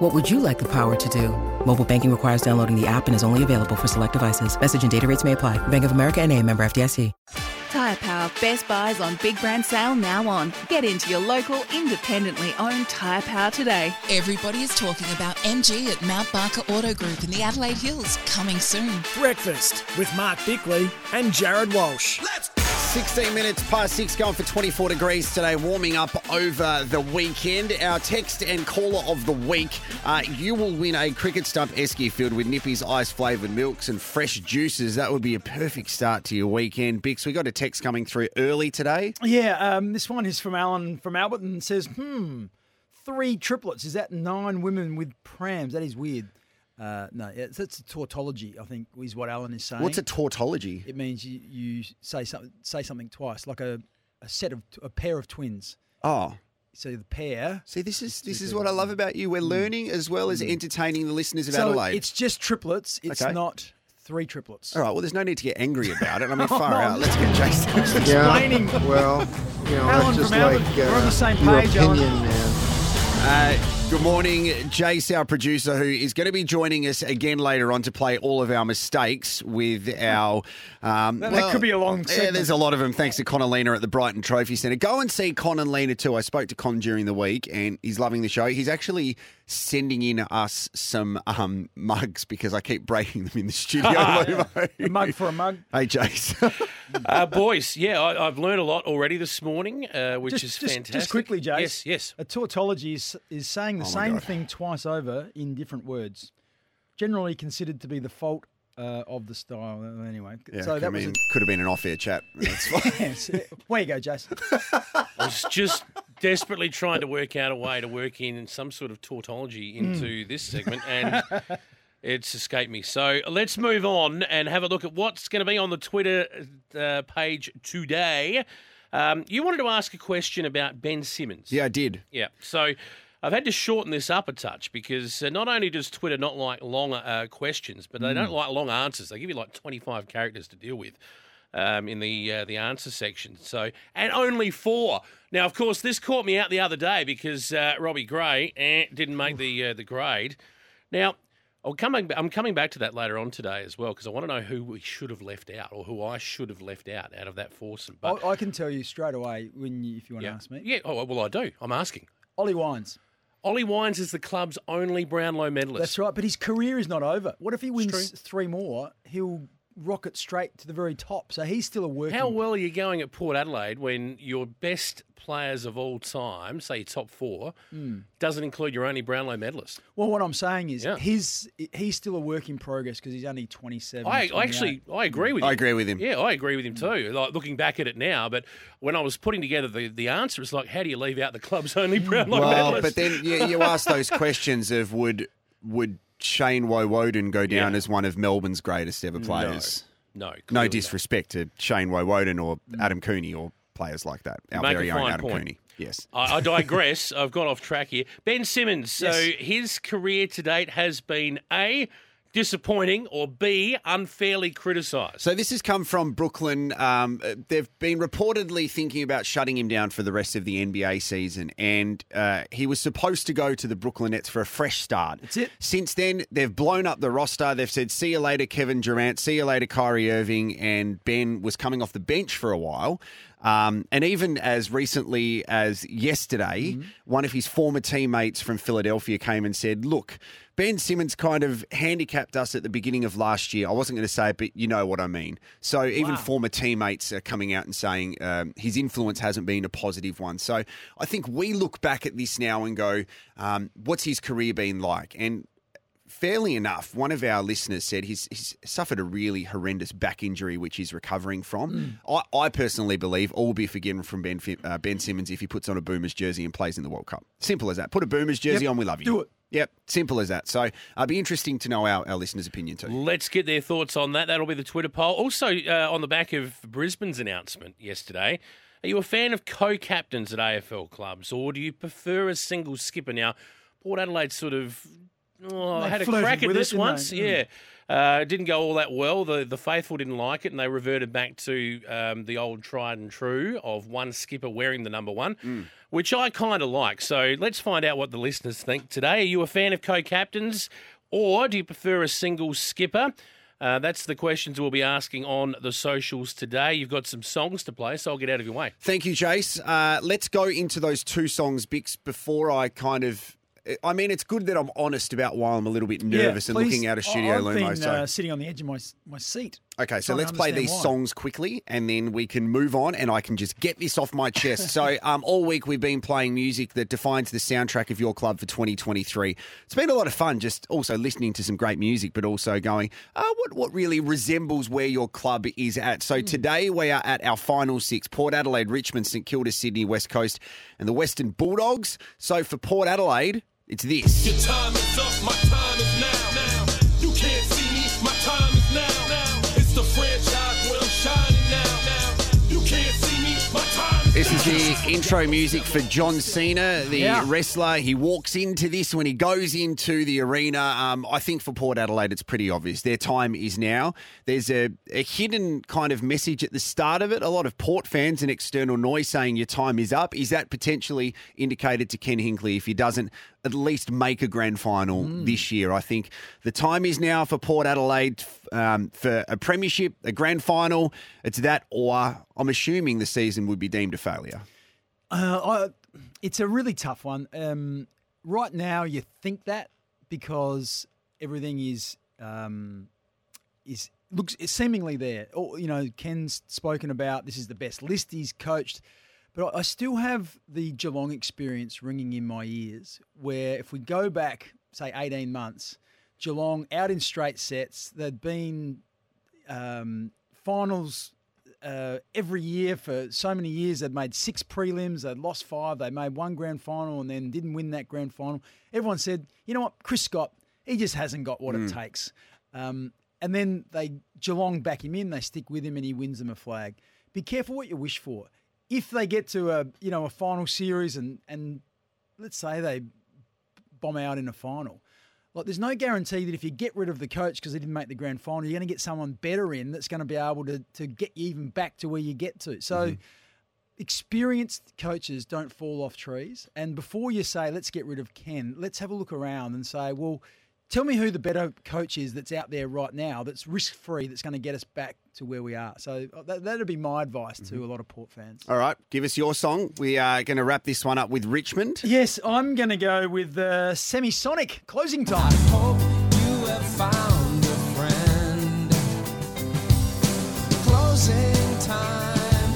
What would you like the power to do? Mobile banking requires downloading the app and is only available for select devices. Message and data rates may apply. Bank of America NA, member FDIC. Tire Power Best Buys on Big Brand Sale now on. Get into your local, independently owned Tire Power today. Everybody is talking about MG at Mount Barker Auto Group in the Adelaide Hills. Coming soon. Breakfast with Mark Bickley and Jared Walsh. Let's go! 16 minutes past 6, going for 24 degrees today, warming up over the weekend. Our text and caller of the week, you will win a cricket stump esky filled with Nippy's ice-flavoured milks and fresh juices. That would be a perfect start to your weekend. Bix, we got a text coming through early today. Yeah, this one is from Alan from Albert and says, three triplets. Is that 9 women with prams? That is weird. No, that's a tautology, I think, is what Alan is saying. What's a tautology? It means you say something twice, like a pair of twins. Oh. So the pair. See, this is what I love about you. We're learning as well as entertaining the listeners of Adelaide. It's just triplets. It's not three triplets. All right, well, there's no need to get angry about it. I mean, far out. Let's get Jason explaining. Well, you know, Alan, just from Albert, we're on the same page, Alan. Good morning, Jace, our producer, who is going to be joining us again later on to play all of our mistakes with our... that could be a long segment. Yeah, there's a lot of them, thanks to Con and Lena at the Brighton Trophy Centre. Go and see Con and Lena too. I spoke to Con during the week, and he's loving the show. He's actually sending in us some mugs because I keep breaking them in the studio. A mug for a mug. Hey, Jace. Boys, I've learned a lot already this morning, which is fantastic. Just quickly, Jace. Yes. A tautology is saying the same thing twice over in different words, generally considered to be the fault of the style. Anyway, could have been an off-air chat. That's fine. Yes. Where you go, Jason? I was just desperately trying to work out a way to work in some sort of tautology into this segment, and it's escaped me. So let's move on and have a look at what's going to be on the Twitter page today. You wanted to ask a question about Ben Simmons. Yeah, I did. Yeah, so... I've had to shorten this up a touch because not only does Twitter not like long questions, but they don't like long answers. They give you like 25 characters to deal with in the answer section. So, and only 4. Now, of course, this caught me out the other day because Robbie Gray didn't make the grade. Now, I'm coming back to that later on today as well because I want to know who we should have left out or who I should have left out of that foursome. But I can tell you straight away if you want to ask me. Yeah. Oh well, I do. I'm asking. Ollie Wines. Ollie Wines is the club's only Brownlow medalist. That's right, but his career is not over. What if he wins 3 more? He'll rocket straight to the very top, so he's still a working... How well are you going at Port Adelaide when your best players of all time, say your top 4, doesn't include your only Brownlow medalist? Well, what I'm saying is he's still a work in progress because he's only 27. I agree with him. I agree with him. Yeah, I agree with him too, like looking back at it now. But when I was putting together the answer, it's like, how do you leave out the club's only Brownlow medalist? But then you ask those questions of would Shane Wowoden go down as one of Melbourne's greatest ever players. No disrespect to Shane Wowoden or Adam Cooney or players like that. Our very own Adam Cooney. Yes. I digress. I've gone off track here. Ben Simmons. So his career to date has been A, disappointing, or B, unfairly criticised. So this has come from Brooklyn. They've been reportedly thinking about shutting him down for the rest of the NBA season, and he was supposed to go to the Brooklyn Nets for a fresh start. That's it. Since then, they've blown up the roster. They've said, see you later, Kevin Durant. See you later, Kyrie Irving. And Ben was coming off the bench for a while. And even as recently as yesterday, one of his former teammates from Philadelphia came and said, look, Ben Simmons kind of handicapped us at the beginning of last year. I wasn't going to say it, but you know what I mean. So even former teammates are coming out and saying his influence hasn't been a positive one. So I think we look back at this now and go, what's his career been like? And fairly enough, one of our listeners said he's suffered a really horrendous back injury, which he's recovering from. I personally believe all will be forgiven from Ben Simmons if he puts on a Boomers jersey and plays in the World Cup. Simple as that. Put a Boomers jersey on, we love you. Do it. Yep, simple as that. So it'd be interesting to know our listeners' opinion too. Let's get their thoughts on that. That'll be the Twitter poll. Also, on the back of Brisbane's announcement yesterday, are you a fan of co-captains at AFL clubs, or do you prefer a single skipper? Now, Port Adelaide sort of had a crack at this once. Yeah, it didn't go all that well. The faithful didn't like it, and they reverted back to the old tried and true of one skipper wearing the number one. Mm. Which I kind of like. So let's find out what the listeners think today. Are you a fan of co-captains, or do you prefer a single skipper? That's the questions we'll be asking on the socials today. You've got some songs to play, so I'll get out of your way. Thank you, Chase. Let's go into those two songs, Bix, before I kind of... I mean, it's good that I'm honest about why I'm a little bit nervous and looking out of Studio Lumo. I've been sitting on the edge of my seat. Okay, so let's play these songs quickly and then we can move on and I can just get this off my chest. So all week we've been playing music that defines the soundtrack of your club for 2023. It's been a lot of fun just also listening to some great music, but also going, what really resembles where your club is at? So today we are at our final six, Port Adelaide, Richmond, St Kilda, Sydney, West Coast, and the Western Bulldogs. So for Port Adelaide... it's this. Your time is up, my time is now. You can't see me, my time is now. It's the franchise where I'm shining now. You can't see me, my time is now. This is the intro music for John Cena, the wrestler. He walks into this when he goes into the arena. I think for Port Adelaide, it's pretty obvious. Their time is now. There's a hidden kind of message at the start of it. A lot of Port fans and external noise saying your time is up. Is that potentially indicated to Ken Hinckley if he doesn't at least make a grand final this year? I think the time is now for Port Adelaide for a premiership, a grand final. It's that, or I'm assuming the season would be deemed a failure. It's a really tough one. Right now you think that because everything looks seemingly there. Ken's spoken about this is the best list he's coached. But I still have the Geelong experience ringing in my ears where if we go back, say, 18 months, Geelong out in straight sets, there'd been finals every year for so many years. They'd made six prelims, they'd lost five, they made one grand final and then didn't win that grand final. Everyone said, you know what, Chris Scott, he just hasn't got what it takes. And then Geelong back him in, they stick with him and he wins them a flag. Be careful what you wish for. If they get to a final series and let's say they bomb out in a final, there's no guarantee that if you get rid of the coach because he didn't make the grand final, you're going to get someone better in that's going to be able to get you even back to where you get to. So experienced coaches don't fall off trees. And before you say, let's get rid of Ken, let's have a look around and say, well, tell me who the better coach is that's out there right now, that's risk-free, that's going to get us back to where we are. So that'd be my advice to a lot of Port fans. All right, give us your song. We are going to wrap this one up with Richmond. Yes, I'm going to go with Semisonic, Closing Time. I hope you have found a friend. Closing time.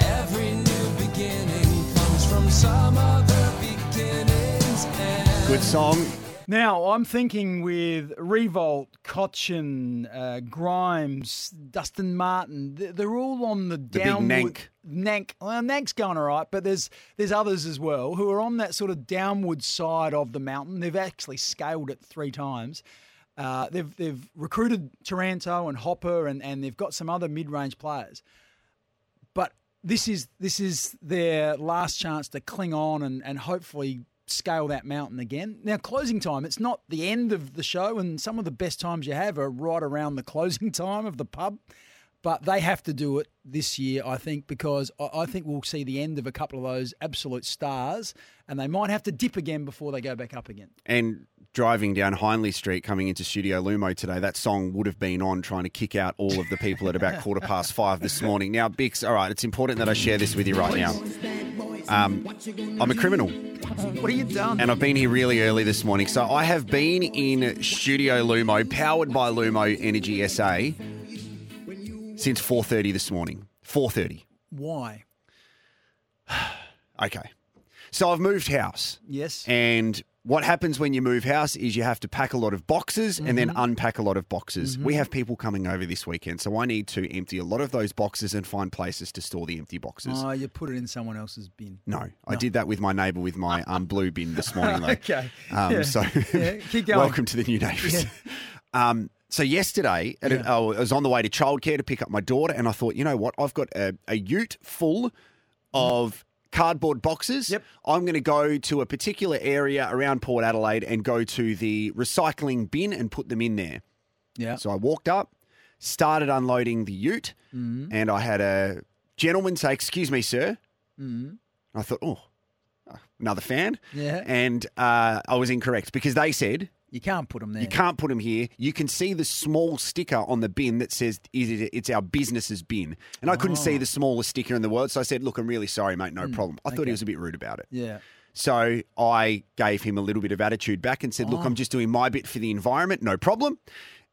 Every new beginning comes from some other beginning's end. Good song. Now, I'm thinking with Revolt, Cotchin, Grimes, Dustin Martin, they're all on the downward... Big Nank. Well, Nank's going all right, but there's others as well who are on that sort of downward side of the mountain. They've actually scaled it three times. They've recruited Taranto and Hopper and they've got some other mid-range players. But this is their last chance to cling on and hopefully... scale that mountain again. Now, closing time, it's not the end of the show, and some of the best times you have are right around the closing time of the pub, but they have to do it this year, I think, because I think we'll see the end of a couple of those absolute stars, and they might have to dip again before they go back up again. And driving down Hindley Street coming into Studio Lumo today, that song would have been on trying to kick out all of the people at about 5:15 this morning. Now, Bix, all right, it's important that I share this with you right now. I'm a criminal. What have you done? And I've been here really early this morning. So I have been in Studio Lumo, powered by Lumo Energy SA, since 4:30 this morning. 4:30. Why? Okay. So I've moved house. Yes. And What happens when you move house is you have to pack a lot of boxes and then unpack a lot of boxes. We have people coming over this weekend, so I need to empty a lot of those boxes and find places to store the empty boxes. Oh, you put it in someone else's bin. No. I did that with my neighbour with my blue bin this morning. Okay. So keep going. Welcome to the new neighbours. Yeah. So yesterday, I was on the way to childcare to pick up my daughter, and I thought, you know what? I've got a ute full of cardboard boxes. Yep. I'm going to go to a particular area around Port Adelaide and go to the recycling bin and put them in there. Yeah. So I walked up, started unloading the ute, and I had a gentleman say, "Excuse me, sir." I thought, oh, another fan. Yeah. And I was incorrect because they said, "You can't put them there. You can't put them here. You can see the small sticker on the bin that says it's our business's bin." And I couldn't see the smallest sticker in the world. So I said, "Look, I'm really sorry, mate. No problem." I thought he was a bit rude about it. Yeah. So I gave him a little bit of attitude back and said, "Look, I'm just doing my bit for the environment. No problem."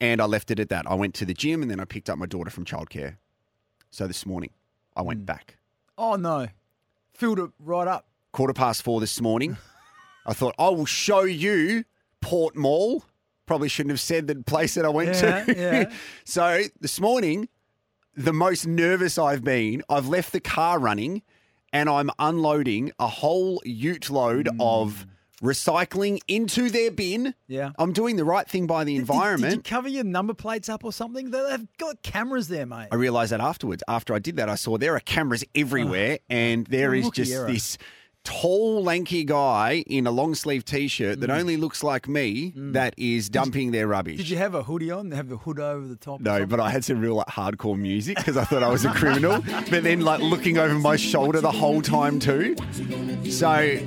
And I left it at that. I went to the gym and then I picked up my daughter from childcare. So this morning I went back. Oh, no. Filled it right up. 4:15 this morning. I thought, I will show you Port Mall. Probably shouldn't have said the place that I went to. Yeah. So this morning, the most nervous I've been, I've left the car running and I'm unloading a whole ute load of recycling into their bin. Yeah. I'm doing the right thing by the environment. Did you cover your number plates up or something? They've got cameras there, mate. I realised that afterwards. After I did that, I saw there are cameras everywhere and there is just this tall, lanky guy in a long sleeve T-shirt that only looks like me that is dumping their rubbish. Did you have a hoodie on? They have the hood over the top? No, but I had some real hardcore music because I thought I was a criminal, but then looking over my shoulder the whole time too. So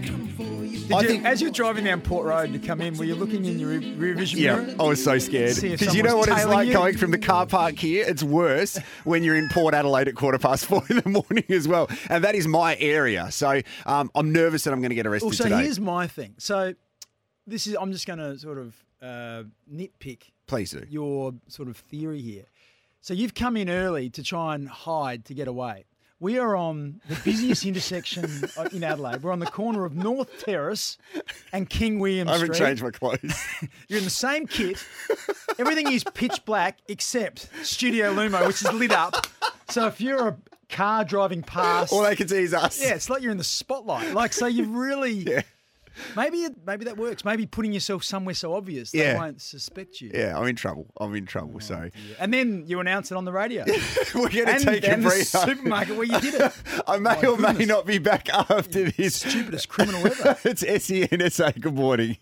as you're driving down Port Road to come in, were you looking in your rear vision mirror? Yeah, I was so scared. Because you know what it's like going from the car park here? It's worse when you're in Port Adelaide at 4:15 in the morning as well. And that is my area. So I'm nervous that I'm going to get arrested today. So here's my thing. So this is, I'm just going to sort of nitpick your sort of theory here. So you've come in early to try and hide to get away. We are on the busiest intersection in Adelaide. We're on the corner of North Terrace and King William Street. I haven't changed my clothes. You're in the same kit. Everything is pitch black except Studio Lumo, which is lit up. So if you're a car driving past, all they can see is us. Yeah, it's like you're in the spotlight. Like, so you've really... Yeah. Maybe that works. Maybe putting yourself somewhere so obvious they won't suspect you. Yeah, I'm in trouble. Oh, so, dear. And then you announce it on the radio. We're going to take a breather. The supermarket where you did it. I may or may not be back after this. Stupidest criminal ever. It's SENSA. Good morning.